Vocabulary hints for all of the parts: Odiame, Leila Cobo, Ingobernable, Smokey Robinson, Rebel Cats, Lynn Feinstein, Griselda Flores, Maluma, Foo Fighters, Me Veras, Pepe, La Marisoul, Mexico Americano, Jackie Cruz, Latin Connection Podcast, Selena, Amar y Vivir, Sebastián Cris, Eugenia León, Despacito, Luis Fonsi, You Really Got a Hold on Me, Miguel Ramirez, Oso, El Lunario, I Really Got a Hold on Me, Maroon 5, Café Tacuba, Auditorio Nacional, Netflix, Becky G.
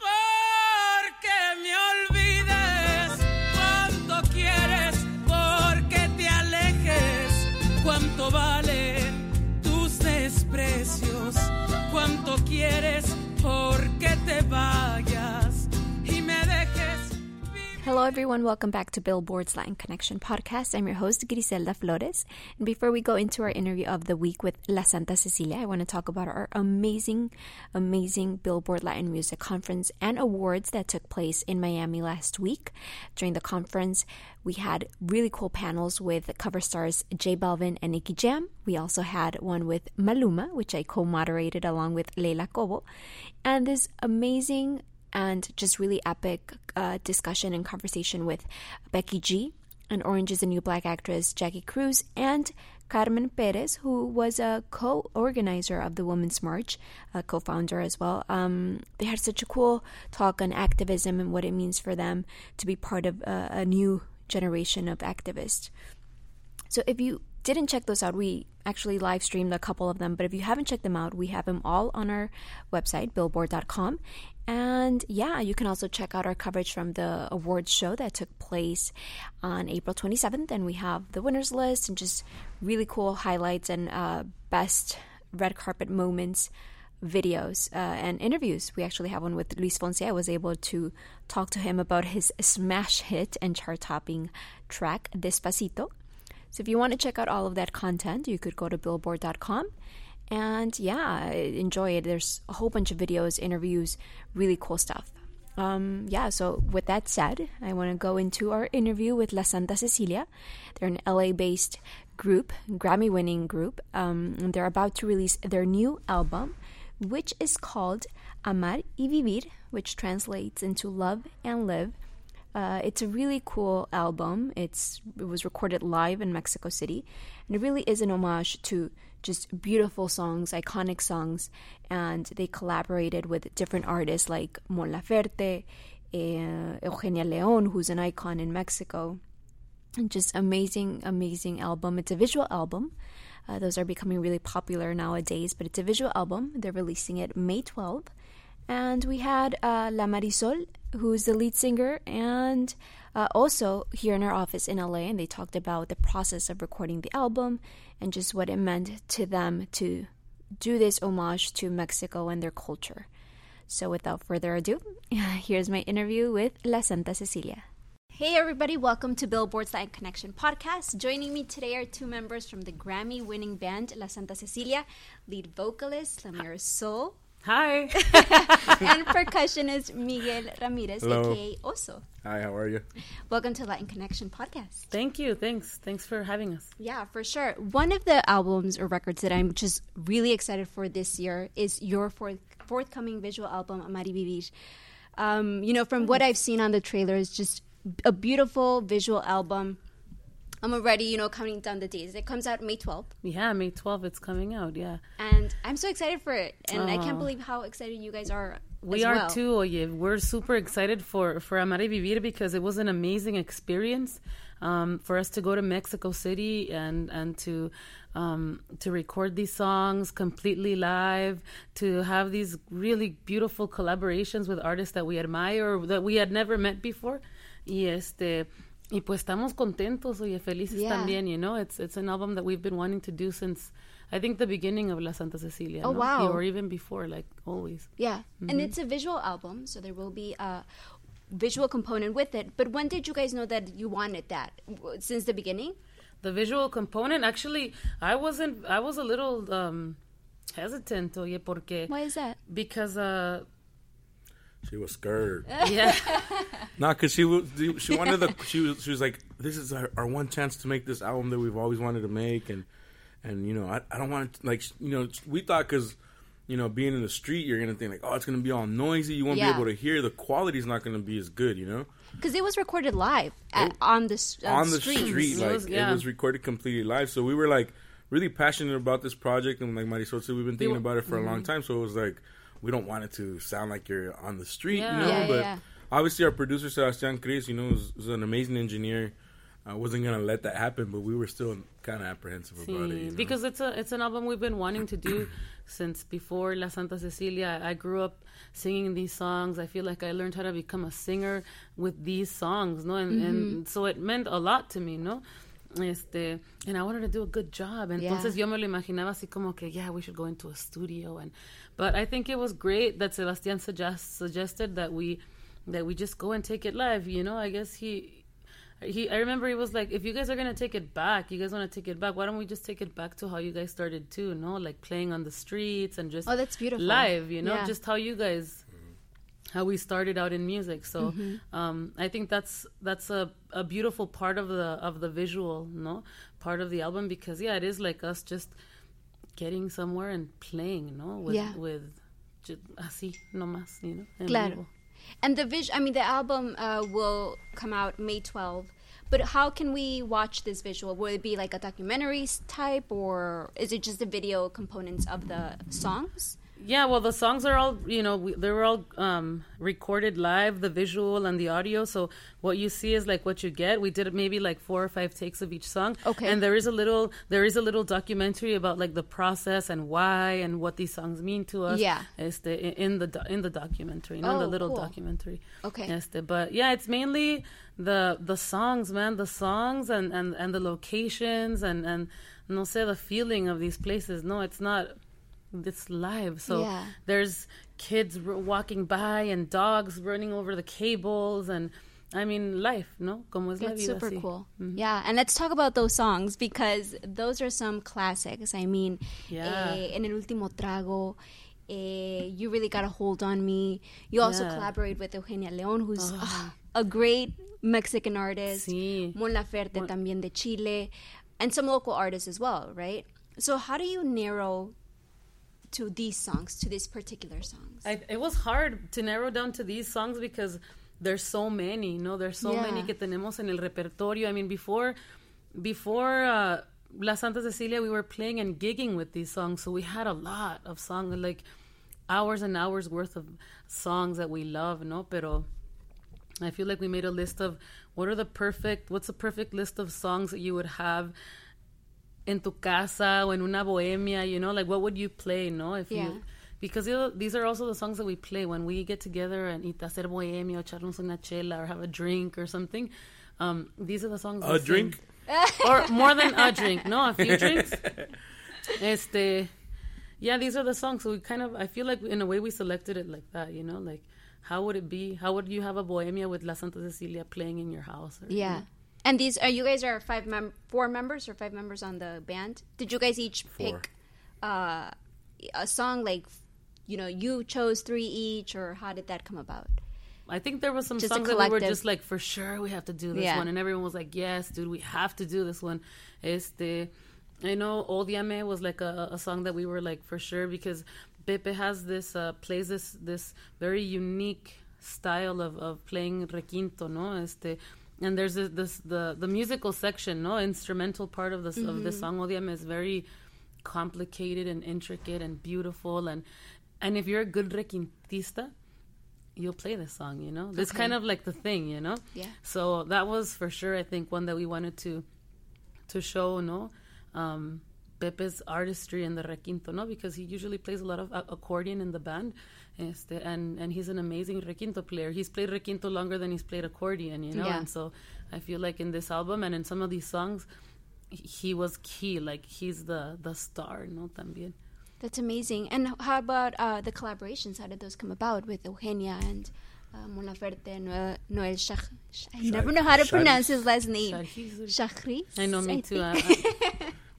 Porque me olvides. ¿Cuánto quieres? Porque te alejes. ¿Cuánto valen tus desprecios? ¿Cuánto quieres? Porque te vayas y me dejes. Hello everyone, welcome back to Billboard's Latin Connection podcast. I'm your host, Griselda Flores. And before we go into our interview of the week with La Santa Cecilia, I want to talk about our amazing Billboard Latin Music Conference and Awards that took place in Miami last week. During the conference, we had really cool panels with cover stars J Balvin and Nicky Jam. We also had one with Maluma, which I co-moderated along with Leila Cobo. And this amazing and just really epic discussion and conversation with Becky G, an Orange is the New Black actress, Jackie Cruz, and Carmen Perez, who was a co-organizer of the Women's March, a co-founder as well. They had such a cool talk on activism and what it means for them to be part of a new generation of activists. So if you didn't check those out, we actually live streamed a couple of them, but if you haven't checked them out, we have them all on our website, billboard.com. And yeah, you can also check out our coverage from the awards show that took place on April 27th. And we have the winners list and just really cool highlights and best red carpet moments, videos, and interviews. We actually have one with Luis Fonsi. I was able to talk to him about his smash hit and chart-topping track, Despacito. So if you want to check out all of that content, you could go to billboard.com. And yeah, enjoy it. There's a whole bunch of videos, interviews, really cool stuff. So with that said, I want to go into our interview with La Santa Cecilia. They're an LA-based group, Grammy-winning group. And they're about to release their new album, which is called Amar y Vivir, which translates into Love and Live. It's a really cool album. It was recorded live in Mexico City, and it really is an homage to just beautiful songs, iconic songs, and they collaborated with different artists like Mon Laferte, Eugenia León, who's an icon in Mexico. And just amazing album. It's a visual album. Those are becoming really popular nowadays, but it's a visual album. They're releasing it May 12th. And we had La Marisoul, who's the lead singer, and also here in our office in LA, and they talked about the process of recording the album and just what it meant to them to do this homage to Mexico and their culture. So without further ado, here's my interview with La Santa Cecilia. Hey everybody, welcome to Billboard's Latin Connection podcast. Joining me today are two members from the Grammy-winning band La Santa Cecilia, lead vocalist La Marisoul. Hi. And percussionist Miguel Ramirez, hello, aka Oso. Hi, how are you? Welcome to Latin Connection podcast. Thank you. Thanks for having us. Yeah, for sure. One of the albums or records that I'm just really excited for this year is your forthcoming visual album, Amar y Vivir. From what I've seen on the trailer, it's just a beautiful visual album I'm already, you know, counting down the days. It comes out May 12th. Yeah, May 12th it's coming out, yeah. And I'm so excited for it. And I can't believe how excited you guys are. We are too, Oye. We're super excited for Amar y Vivir because it was an amazing experience for us to go to Mexico City and to record these songs completely live, to have these really beautiful collaborations with artists that we admire or that we had never met before. Y pues estamos contentos, oye, felices también, you know. It's an album that we've been wanting to do since, I think, the beginning of La Santa Cecilia. Oh, wow. Or even before, like, always. Yeah, and it's a visual album, so there will be a visual component with it. But when did you guys know that you wanted that? Since the beginning? The visual component? Actually, I was a little hesitant, oye, porque... Why is that? Because... She was scared. Yeah. Nah, because she was like, this is our one chance to make this album that we've always wanted to make. And you know, I don't want to, like, you know, we thought because, you know, being in the street, you're going to think, like, oh, it's going to be all noisy. You won't be able to hear. The quality's not going to be as good, you know? Because it was recorded live on the street. It was recorded completely live. So we were, like, really passionate about this project. And, like Marisoul said, we've been thinking about it for a long time. So it was like, we don't want it to sound like you're on the street, you know? But obviously our producer, Sebastián Cris, you know, was an amazing engineer. I wasn't going to let that happen, but we were still kind of apprehensive about it. You know? Because it's an album we've been wanting to do since before La Santa Cecilia. I grew up singing these songs. I feel like I learned how to become a singer with these songs, no? And so it meant a lot to me, no? And I wanted to do a good job. Entonces yo me lo imaginaba así como que, yeah, we should go into a studio. But I think it was great that Sebastián suggested that we just go and take it live. You know, I guess he I remember he was like, if you guys are going to take it back, you guys want to take it back, why don't we just take it back to how you guys started too, no? Like playing on the streets and just that's beautiful. Live, you know, just how you guys... how we started out in music, so I think that's a beautiful part of the visual, no, part of the album, because it is like us just getting somewhere and playing, no, with just así nomás, you know. Claro. And the album will come out May 12th. But how can we watch this visual? Will it be like a documentary type, or is it just the video components of the songs? Yeah, well, the songs are all, you know, they were all recorded live, the visual and the audio. So what you see is like what you get. We did maybe like 4 or 5 takes of each song. Okay. And there is a little documentary about like the process and why and what these songs mean to us. Yeah. In the documentary, not the little documentary. Okay. But yeah, it's mainly the songs, man, the songs and the locations and no sé, the feeling of these places. No, it's not. It's live, so there's kids walking by and dogs running over the cables, and I mean life, no? Como es la vida. That's super cool. Mm-hmm. Yeah, and let's talk about those songs because those are some classics. I mean, En el Último Trago, You Really Got a Hold on Me. You also collaborate with Eugenia León, who's a great Mexican artist. Sí. Mon Laferte también de Chile, and some local artists as well, right? So how do you narrow to these songs, to these particular songs? It was hard to narrow down to these songs because there's so many, you know? There's so many que tenemos en el repertorio. I mean, before La Santa Cecilia, we were playing and gigging with these songs, so we had a lot of songs, like hours and hours worth of songs that we love, no? Pero I feel like we made a list of what's the perfect list of songs that you would have en tu casa o en una bohemia, you know, like what would you play, no? Because these are also the songs that we play when we get together and eat, hacer bohemia, echarnos una chela, or have a drink or something. These are the songs. A drink? Or more than a drink, no, a few drinks. Yeah, these are the songs. So we kind of, I feel like in a way we selected it like that, you know, like how would it be? How would you have a bohemia with La Santa Cecilia playing in your house? Or, you know? And these are, you guys are five members on the band. Did you guys each pick a song, like, you know, you chose 3 each, or how did that come about? I think there was some just songs that we were just like, for sure we have to do this one, and everyone was like, yes, dude, we have to do this one. I know Odiame was like a song that we were like for sure, because Pepe has this plays this very unique style of playing requinto, no? And there's the musical section, no, instrumental part of this of the song Odiame is very complicated and intricate and beautiful, and if you're a good requintista, you'll play this song, you know. That's kind of like the thing, you know. Yeah. So that was for sure, I think, one that we wanted to show, no, Pepe's artistry in the requinto, no, because he usually plays a lot of accordion in the band, and he's an amazing requinto player. He's played requinto longer than he's played accordion, you know. Yeah. And so I feel like in this album and in some of these songs, he was key. Like, he's the star, no, también. That's amazing. And how about the collaborations? How did those come about with Eugenia and Mon Laferte and Noel Shach? I never know how to pronounce his last name. Shachris? I know, me too.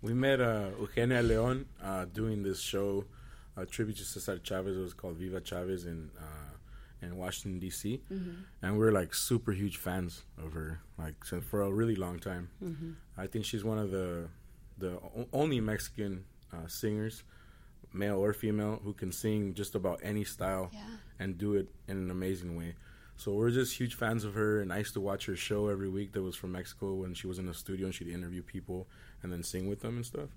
We met Eugenia León doing this show, a tribute to Cesar Chavez. It was called Viva Chavez in Washington, D.C. Mm-hmm. And we're, like, super huge fans of her, like, for a really long time. Mm-hmm. I think she's one of the only Mexican singers, male or female, who can sing just about any style and do it in an amazing way. So we're just huge fans of her, and I used to watch her show every week that was from Mexico when she was in the studio, and she'd interview people and then sing with them and stuff.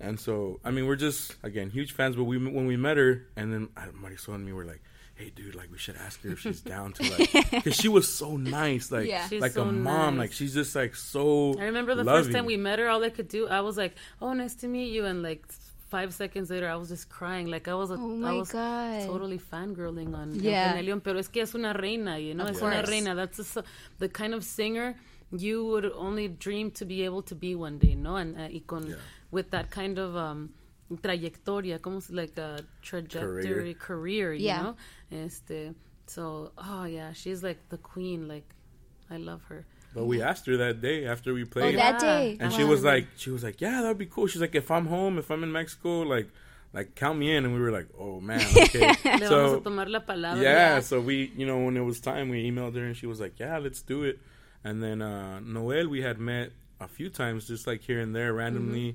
And so, I mean, we're just, again, huge fans, but when we met her, and then Marisol and me were like, hey, dude, like, we should ask her if she's down to, like, because she was so nice, like, like so a mom, nice. Like, she's just, like, so I remember the loving. First time we met her, all I could do, I was like, oh, nice to meet you, and, like, 5 seconds later, I was just crying. Like, I was totally fangirling on Eugenia León. Pero es que es una reina, you know? Es una reina. That's the kind of singer you would only dream to be able to be one day, no? And with that kind of trayectoria, como like a trajectory, career you know? So, oh, yeah, she's like the queen. Like, I love her. But we asked her that day after we played. And she was like, yeah, that'd be cool. She's like, if I'm home, if I'm in Mexico, like count me in. And we were like, oh man, okay. So so we, you know, when it was time, we emailed her and she was like, yeah, let's do it. And then Noel, we had met a few times, just like here and there, randomly.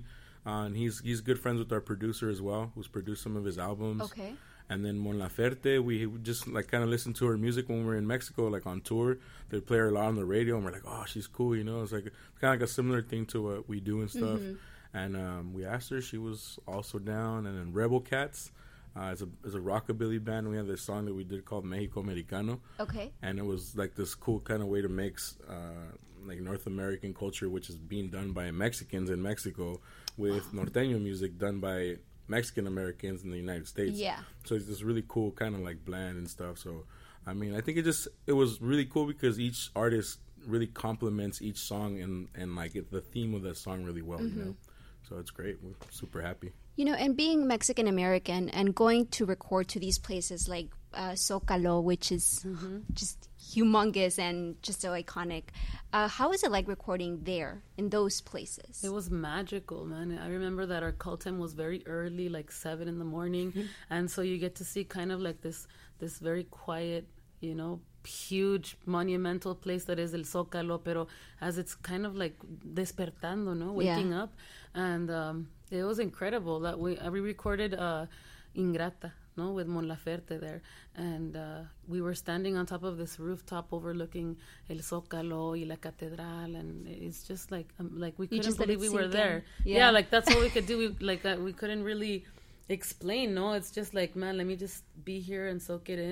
Mm-hmm. And he's good friends with our producer as well, who's produced some of his albums. Okay. And then Mon Laferte, we just, like, kind of listened to her music when we were in Mexico, like, on tour. They play her a lot on the radio, and we're like, oh, she's cool, you know? It's, like, kind of like a similar thing to what we do and stuff. Mm-hmm. And we asked her. She was also down. And then Rebel Cats is a rockabilly band. We had this song that we did called Mexico Americano. Okay. And it was, like, this cool kind of way to mix, like, North American culture, which is being done by Mexicans in Mexico, with norteño music done by Mexican Americans in the United States. Yeah. So it's this really cool kind of like blend and stuff. So, I mean, I think it was really cool because each artist really complements each song and like the theme of that song really well, you know? So it's great. We're super happy. You know, and being Mexican American and going to record to these places like Zócalo, which is just humongous and just so iconic. How is it like recording there in those places? It was magical, man. I remember that our call time was very early, like 7 a.m. And so you get to see kind of like this very quiet, you know, huge monumental place that is El Zócalo, pero as it's kind of like despertando, no? Waking up. And it was incredible that we recorded Ingrata, no, with Mon Laferte there, and we were standing on top of this rooftop overlooking El Zócalo y la Catedral, and it's just like we couldn't believe we were there. Yeah, like that's all we could do. We couldn't really explain. No, it's just like, man, let me just be here and soak it in.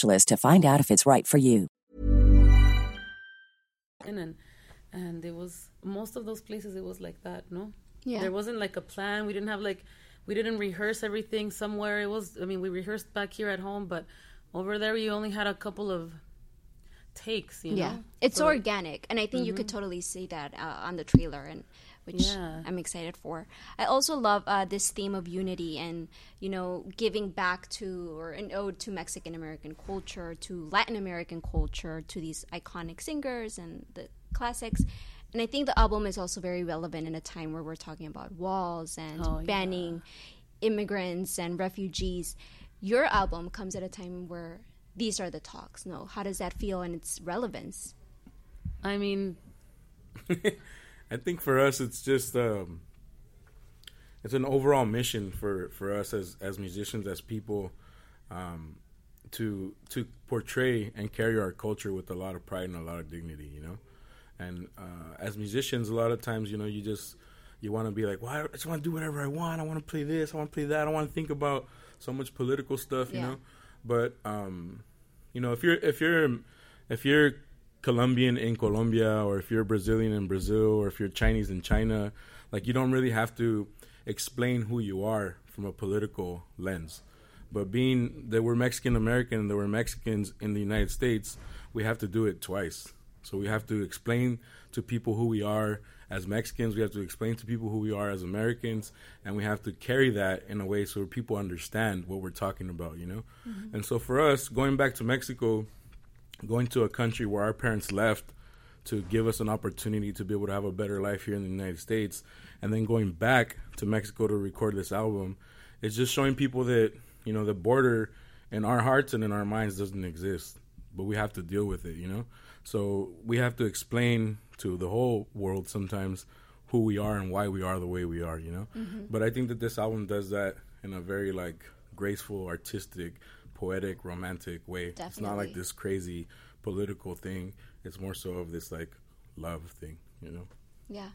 to find out if it's right for you. and it was, most of those places, it was like that, no? Yeah. There wasn't like a plan. We didn't have like, we didn't rehearse everything somewhere. It was, I mean, we rehearsed back here at home, but over there we only had a couple of takes, you know? Yeah, it's so organic. And I think you could totally see that on the trailer, and which I'm excited for. I also love this theme of unity and, you know, giving back to, or an ode to Mexican-American culture, to Latin American culture, to these iconic singers and the classics. And I think the album is also very relevant in a time where we're talking about walls and banning immigrants and refugees. Your album comes at a time where these are the talks. No, how does that feel and its relevance? I mean... I think for us, it's just it's an overall mission for us as musicians, as people, to portray and carry our culture with a lot of pride and a lot of dignity, you know. And as musicians, a lot of times, you know, you want to be like, well, I just want to do whatever I want. I want to play this. I want to play that. I don't want to think about so much political stuff, you know. But you know, if you're Colombian in Colombia, or if you're Brazilian in Brazil, or if you're Chinese in China, like, you don't really have to explain who you are from a political lens. But being that we're Mexican American, that we're Mexicans in the United States, we have to do it twice. So we have to explain to people who we are as Mexicans, we have to explain to people who we are as Americans, and we have to carry that in a way so people understand what we're talking about, you know? Mm-hmm. And so for us, going back to Mexico, going to a country where our parents left to give us an opportunity to be able to have a better life here in the United States, and then going back to Mexico to record this album, it's just showing people that, you know, the border in our hearts and in our minds doesn't exist, but we have to deal with it, you know? So we have to explain to the whole world sometimes who we are and why we are the way we are, you know? Mm-hmm. But I think that this album does that in a very, like, graceful, artistic, poetic, romantic way. Definitely. It's not like this crazy political thing. It's more so of this, like, love thing, you know? Yeah.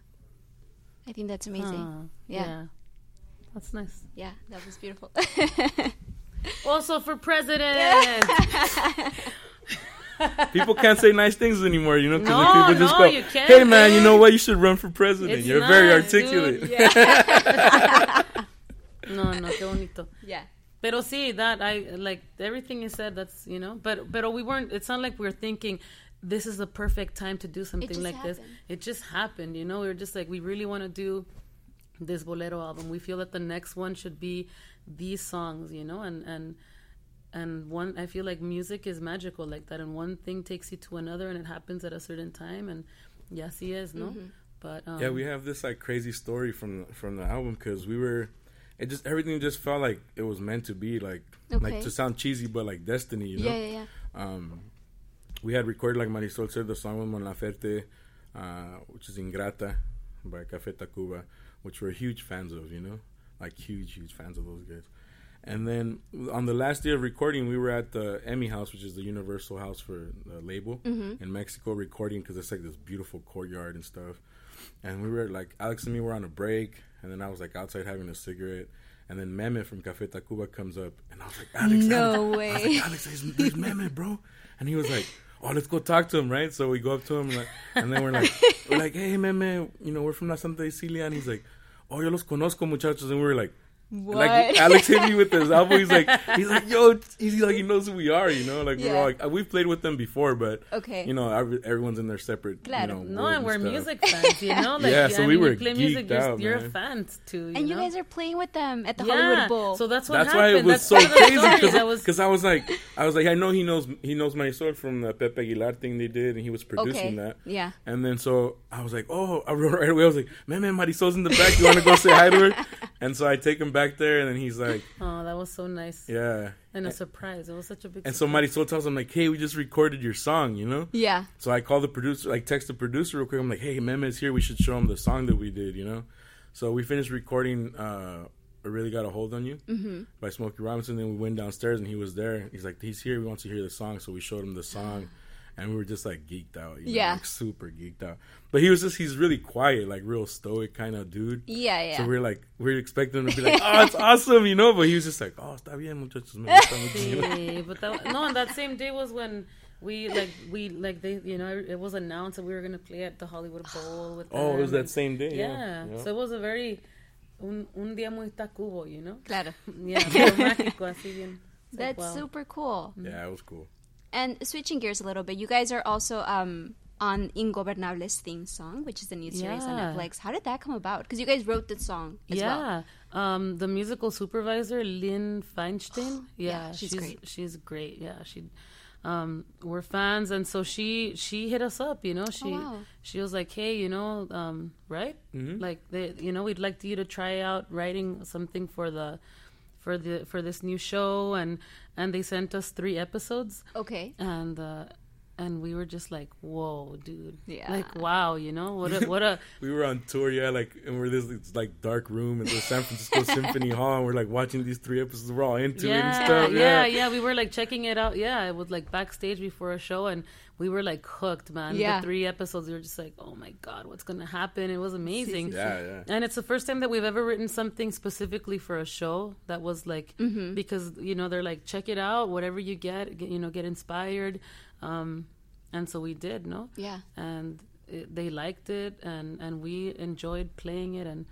I think that's amazing. Yeah. That's nice. Yeah, that was beautiful. Also for president! Yeah. People can't say nice things anymore, you know? No, people just go, you can't. Hey, man, you know what? You should run for president. It's You're very articulate. Dude, yeah. no, qué bonito. Yeah. Pero sí, that, I like everything you said, that's, you know, but we weren't, it's not like we were thinking this is the perfect time to do something like happened. This. It just happened, you know? We were just like, we really want to do this Bolero album. We feel that the next one should be these songs, you know? And one, I feel like music is magical like that, and one thing takes you to another, and it happens at a certain time, and yes, he is, no? Mm-hmm. But yeah, we have this, like, crazy story from the album, because we were... It just, everything just felt like it was meant to be, like, like, to sound cheesy, but like destiny, you know? Yeah. We had recorded, like Marisoul said, the song with Mon Laferte, which is Ingrata by Café Tacuba, which we're huge fans of, you know? Like, huge fans of those guys. And then on the last day of recording, we were at the Emmy House, which is the Universal House for the label, in Mexico, recording, because it's like this beautiful courtyard and stuff. And we were like, Alex and me were on a break, and then I was like outside having a cigarette, and then Meme from Café Tacuba comes up, and I was like, Alex, no way. I was like, Alex, there's Meme, bro. And he was like, oh, let's go talk to him, right? So we go up to him, and then we're like, hey, Meme, you know, we're from La Santa Cecilia, and he's like, oh, yo los conozco, muchachos, and we were like, what? Like, Alex hit me with this album. He's like, yo, he's like, he knows who we are, you know. Like, we're all like, we've played with them before, but you know, everyone's in their separate. Claro. You know, no, and we're music fans, you know. Like, yeah, so we were play music. You're fans too, you know? You guys are playing with them at the Hollywood Bowl. So that's what happened. That's why it was so crazy, because I was like, I know he knows Marisoul from the Pepe Aguilar thing they did, and he was producing that. Yeah. And then so I was like, oh, right away I was like, man, Marisoul's in the back. You want to go say hi to her? And so I take him back there, and then he's like, oh, that was so nice. Yeah. And a surprise. It was such a big surprise. And so Marisoul tells him, like, hey, we just recorded your song, you know? Yeah. So I call the producer, like, text the producer real quick. I'm like, hey, Meme's here. We should show him the song that we did, you know? So we finished recording I Really Got a Hold on You by Smokey Robinson. Then we went downstairs, and he was there. He's like, he's here. We want to hear the song. So we showed him the song, and we were just, like, geeked out. You know? Yeah. Like, super geeked out. But he was just, he's really quiet, like, real stoic kind of dude. Yeah. So we're expecting him to be like, oh, it's awesome, you know? But he was just like, oh, está bien, muchachos. Sí, but that, no, and that same day was when We you know, it was announced that we were going to play at the Hollywood Bowl with them. Oh, it was that same day. Yeah. So it was a very un día muy Tacubo, you know. Claro. Yeah. Así bien. That's like, wow. Super cool. Yeah, it was cool. And switching gears a little bit, you guys are also on Ingobernable's theme song, which is the new series on Netflix. How did that come about? Because you guys wrote the song as well. Yeah, the musical supervisor, Lynn Feinstein. Yeah, she's great. She's great. Yeah, we're fans, and so she hit us up. You know, she was like, hey, you know, right? Mm-hmm. Like, you know, we'd like you to try out writing something for this new show, and they sent us 3 episodes. Okay, and we were just like, whoa, dude. Yeah. Like, wow, you know? What a... We were on tour, and we're in this, dark room at the San Francisco Symphony Hall, and we're, watching these 3 episodes. We're all into it and stuff. Yeah, we were, checking it out. Yeah, it was, backstage before a show, and we were, hooked, man. Yeah. The 3 episodes, we were just like, oh, my God, what's going to happen? It was amazing. Yeah. And it's the first time that we've ever written something specifically for a show that was, mm-hmm. because, you know, they're like, check it out, whatever you get, you know, get inspired. And so we did, no? Yeah. And they liked it, and we enjoyed playing it, and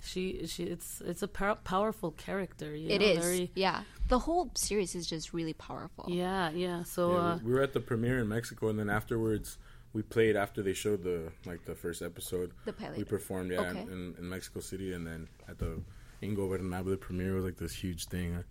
she it's a powerful character. You know? It is, yeah. The whole series is just really powerful. Yeah. So we were at the premiere in Mexico, and then afterwards we played after they showed the first episode. The pilot. We performed, in Mexico City, and then at the Ingobernable premiere was this huge thing.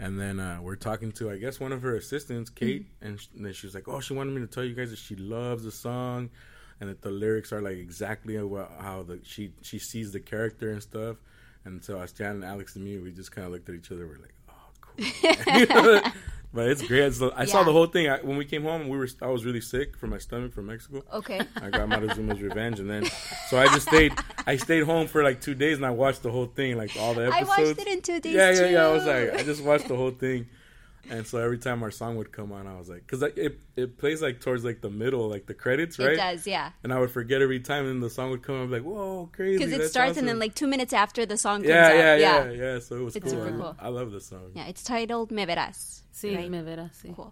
And then we're talking to, I guess, one of her assistants, Kate, mm-hmm. and then she was like, oh, she wanted me to tell you guys that she loves the song and that the lyrics are, exactly how she sees the character and stuff. And so Sebastián and Alex and me, we just kind of looked at each other. We're like, oh, cool. But it's great. I saw the whole thing. When we came home, I was really sick from my stomach from Mexico. Okay. I got Montezuma's revenge, and then so I just stayed. I stayed home for 2 days, and I watched the whole thing, all the episodes. I watched it in 2 days. Yeah. I was I just watched the whole thing, and so every time our song would come on, I was because it plays towards the middle, the credits, right? It does, yeah. And I would forget every time, and the song would come. I'm like, whoa, crazy! Because it starts, awesome. And then 2 minutes after the song comes out. Yeah. So it was cool. Super cool. I love the song. Yeah, it's titled Me Veras. Sí, right. Me Veras, sí. Cool.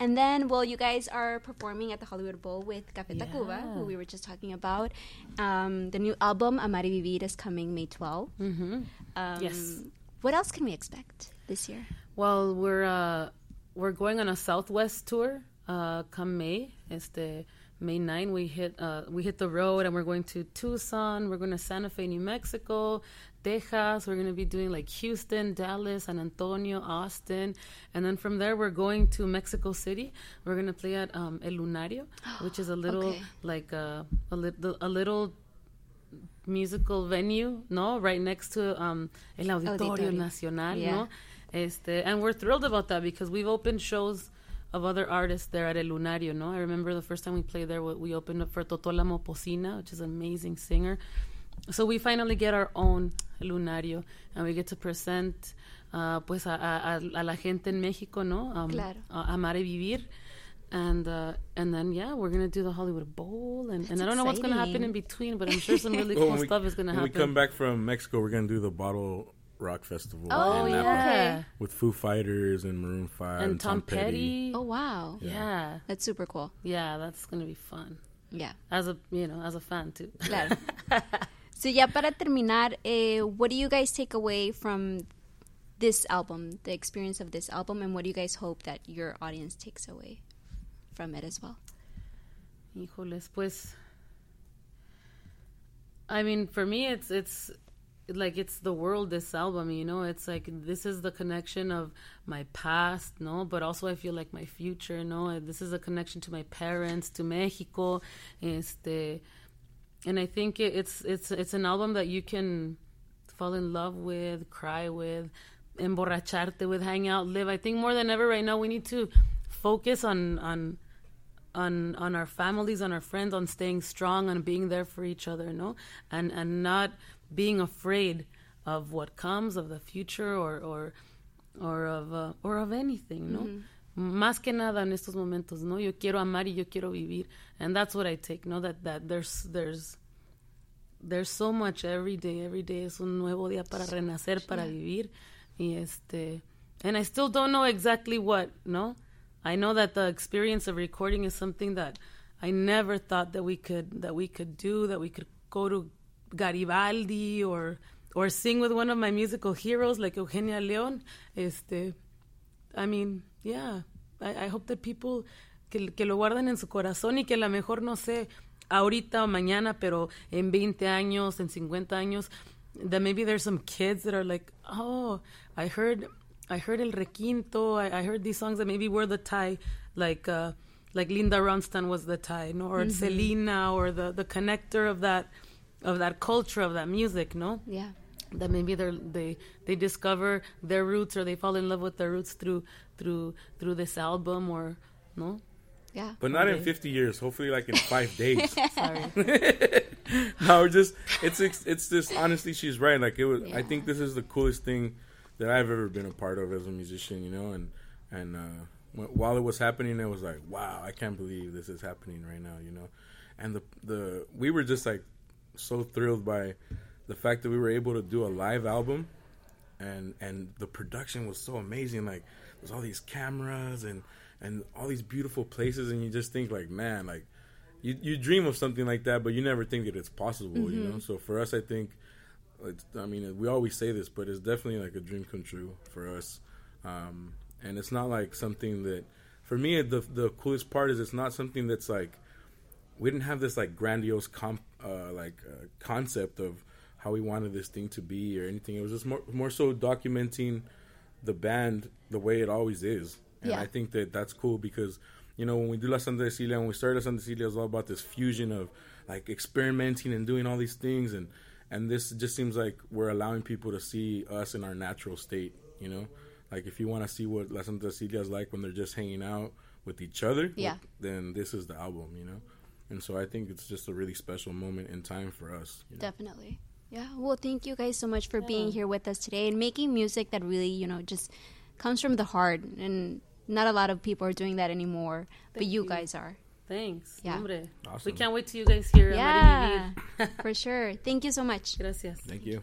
And then, you guys are performing at the Hollywood Bowl with Café Tacuba, who we were just talking about. The new album, Amar y Vivir, is coming May 12th. Mm-hmm. Yes. What else can we expect this year? Well, we're going on a Southwest tour come May. May 9, we hit the road, and we're going to Tucson, we're going to Santa Fe, New Mexico, Texas, we're going to be doing Houston, Dallas, San Antonio, Austin, and then from there we're going to Mexico City. We're going to play at El Lunario, which is a little little musical venue, no, right next to El Auditorio Nacional, no? And we're thrilled about that because we've opened shows of other artists there at El Lunario, no? I remember the first time we played there, we opened up for Totola Mopocina, which is an amazing singer. So we finally get our own El Lunario, and we get to present a la gente en Mexico, no? Claro. Amar y Vivir. And then, we're going to do the Hollywood Bowl. And I don't know what's going to happen in between, but I'm sure some really cool stuff is going to happen. When we come back from Mexico, we're going to do the Bottle Rock Festival in Napa with Foo Fighters and Maroon 5 and Tom Petty. Oh wow. Yeah. That's super cool. Yeah, that's going to be fun. Yeah. As a fan too. Claro. So para terminar, what do you guys take away from this album, the experience of this album, and what do you guys hope that your audience takes away from it as well? Híjoles, pues I mean, for me it's it's the world, this album, you know, it's this is the connection of my past, no, but also I feel like my future, no, this is a connection to my parents, to Mexico, and I think it's an album that you can fall in love with, cry with, emborracharte with, hang out, live. I think more than ever right now we need to focus on our families, on our friends, on staying strong, on being there for each other, no, and not being afraid of what comes, of the future, or of anything, no? Mm-hmm. Más que nada en estos momentos, no? Yo quiero amar y yo quiero vivir. And that's what I take, no? That there's so much every day. Every day es un nuevo día para renacer, para vivir. Y and I still don't know exactly what, no? I know that the experience of recording is something that I never thought that we could do, that we could go to Garibaldi or sing with one of my musical heroes like Eugenia León. I mean, yeah, I hope that people que lo guarden en su corazón y que a lo mejor, no sé, ahorita o mañana, pero en 20 años, en 50 años, that maybe there's some kids that are like, oh, I heard El Requinto, I heard these songs that maybe were the tie, like Linda Ronstadt was the tie, no? Or mm-hmm. Selena, or the connector of that culture, of that music, no? Yeah. That maybe they discover their roots, or they fall in love with their roots through this album, or no? Yeah. But not in 50 years. Hopefully, like in 5 days. Sorry. No, just it's just honestly, she's right. Like it was. Yeah. I think this is the coolest thing that I've ever been a part of as a musician. You know, and while it was happening, it was like, wow, I can't believe this is happening right now. You know, and the we were just like so thrilled by the fact that we were able to do a live album, and the production was so amazing. Like there's all these cameras and all these beautiful places, and you just think like, man, like you dream of something like that, but you never think that it's possible, mm-hmm. you know? So for us, I think, I mean, we always say this, but it's definitely like a dream come true for us. And it's not like something that, for me, the coolest part is it's not something that's like, we didn't have this like grandiose concept of how we wanted this thing to be or anything. It was just more so documenting the band the way it always is. And yeah. I think that that's cool because, you know, when we do La Santa Cecilia, when we started La Santa Cecilia, it was all about this fusion of, like, experimenting and doing all these things. And this just seems like we're allowing people to see us in our natural state, you know? Like, if you want to see what La Santa Cecilia is like when they're just hanging out with each other, yeah. Then this is the album, you know? And so I think it's just a really special moment in time for us. You know? Definitely. Yeah. Well, thank you guys so much for being here with us today and making music that really, you know, just comes from the heart, and not a lot of people are doing that anymore. Thank but you guys are. Thanks. Yeah. Awesome. We can't wait till you guys hear. Yeah, for sure. Thank you so much. Gracias. Thank you.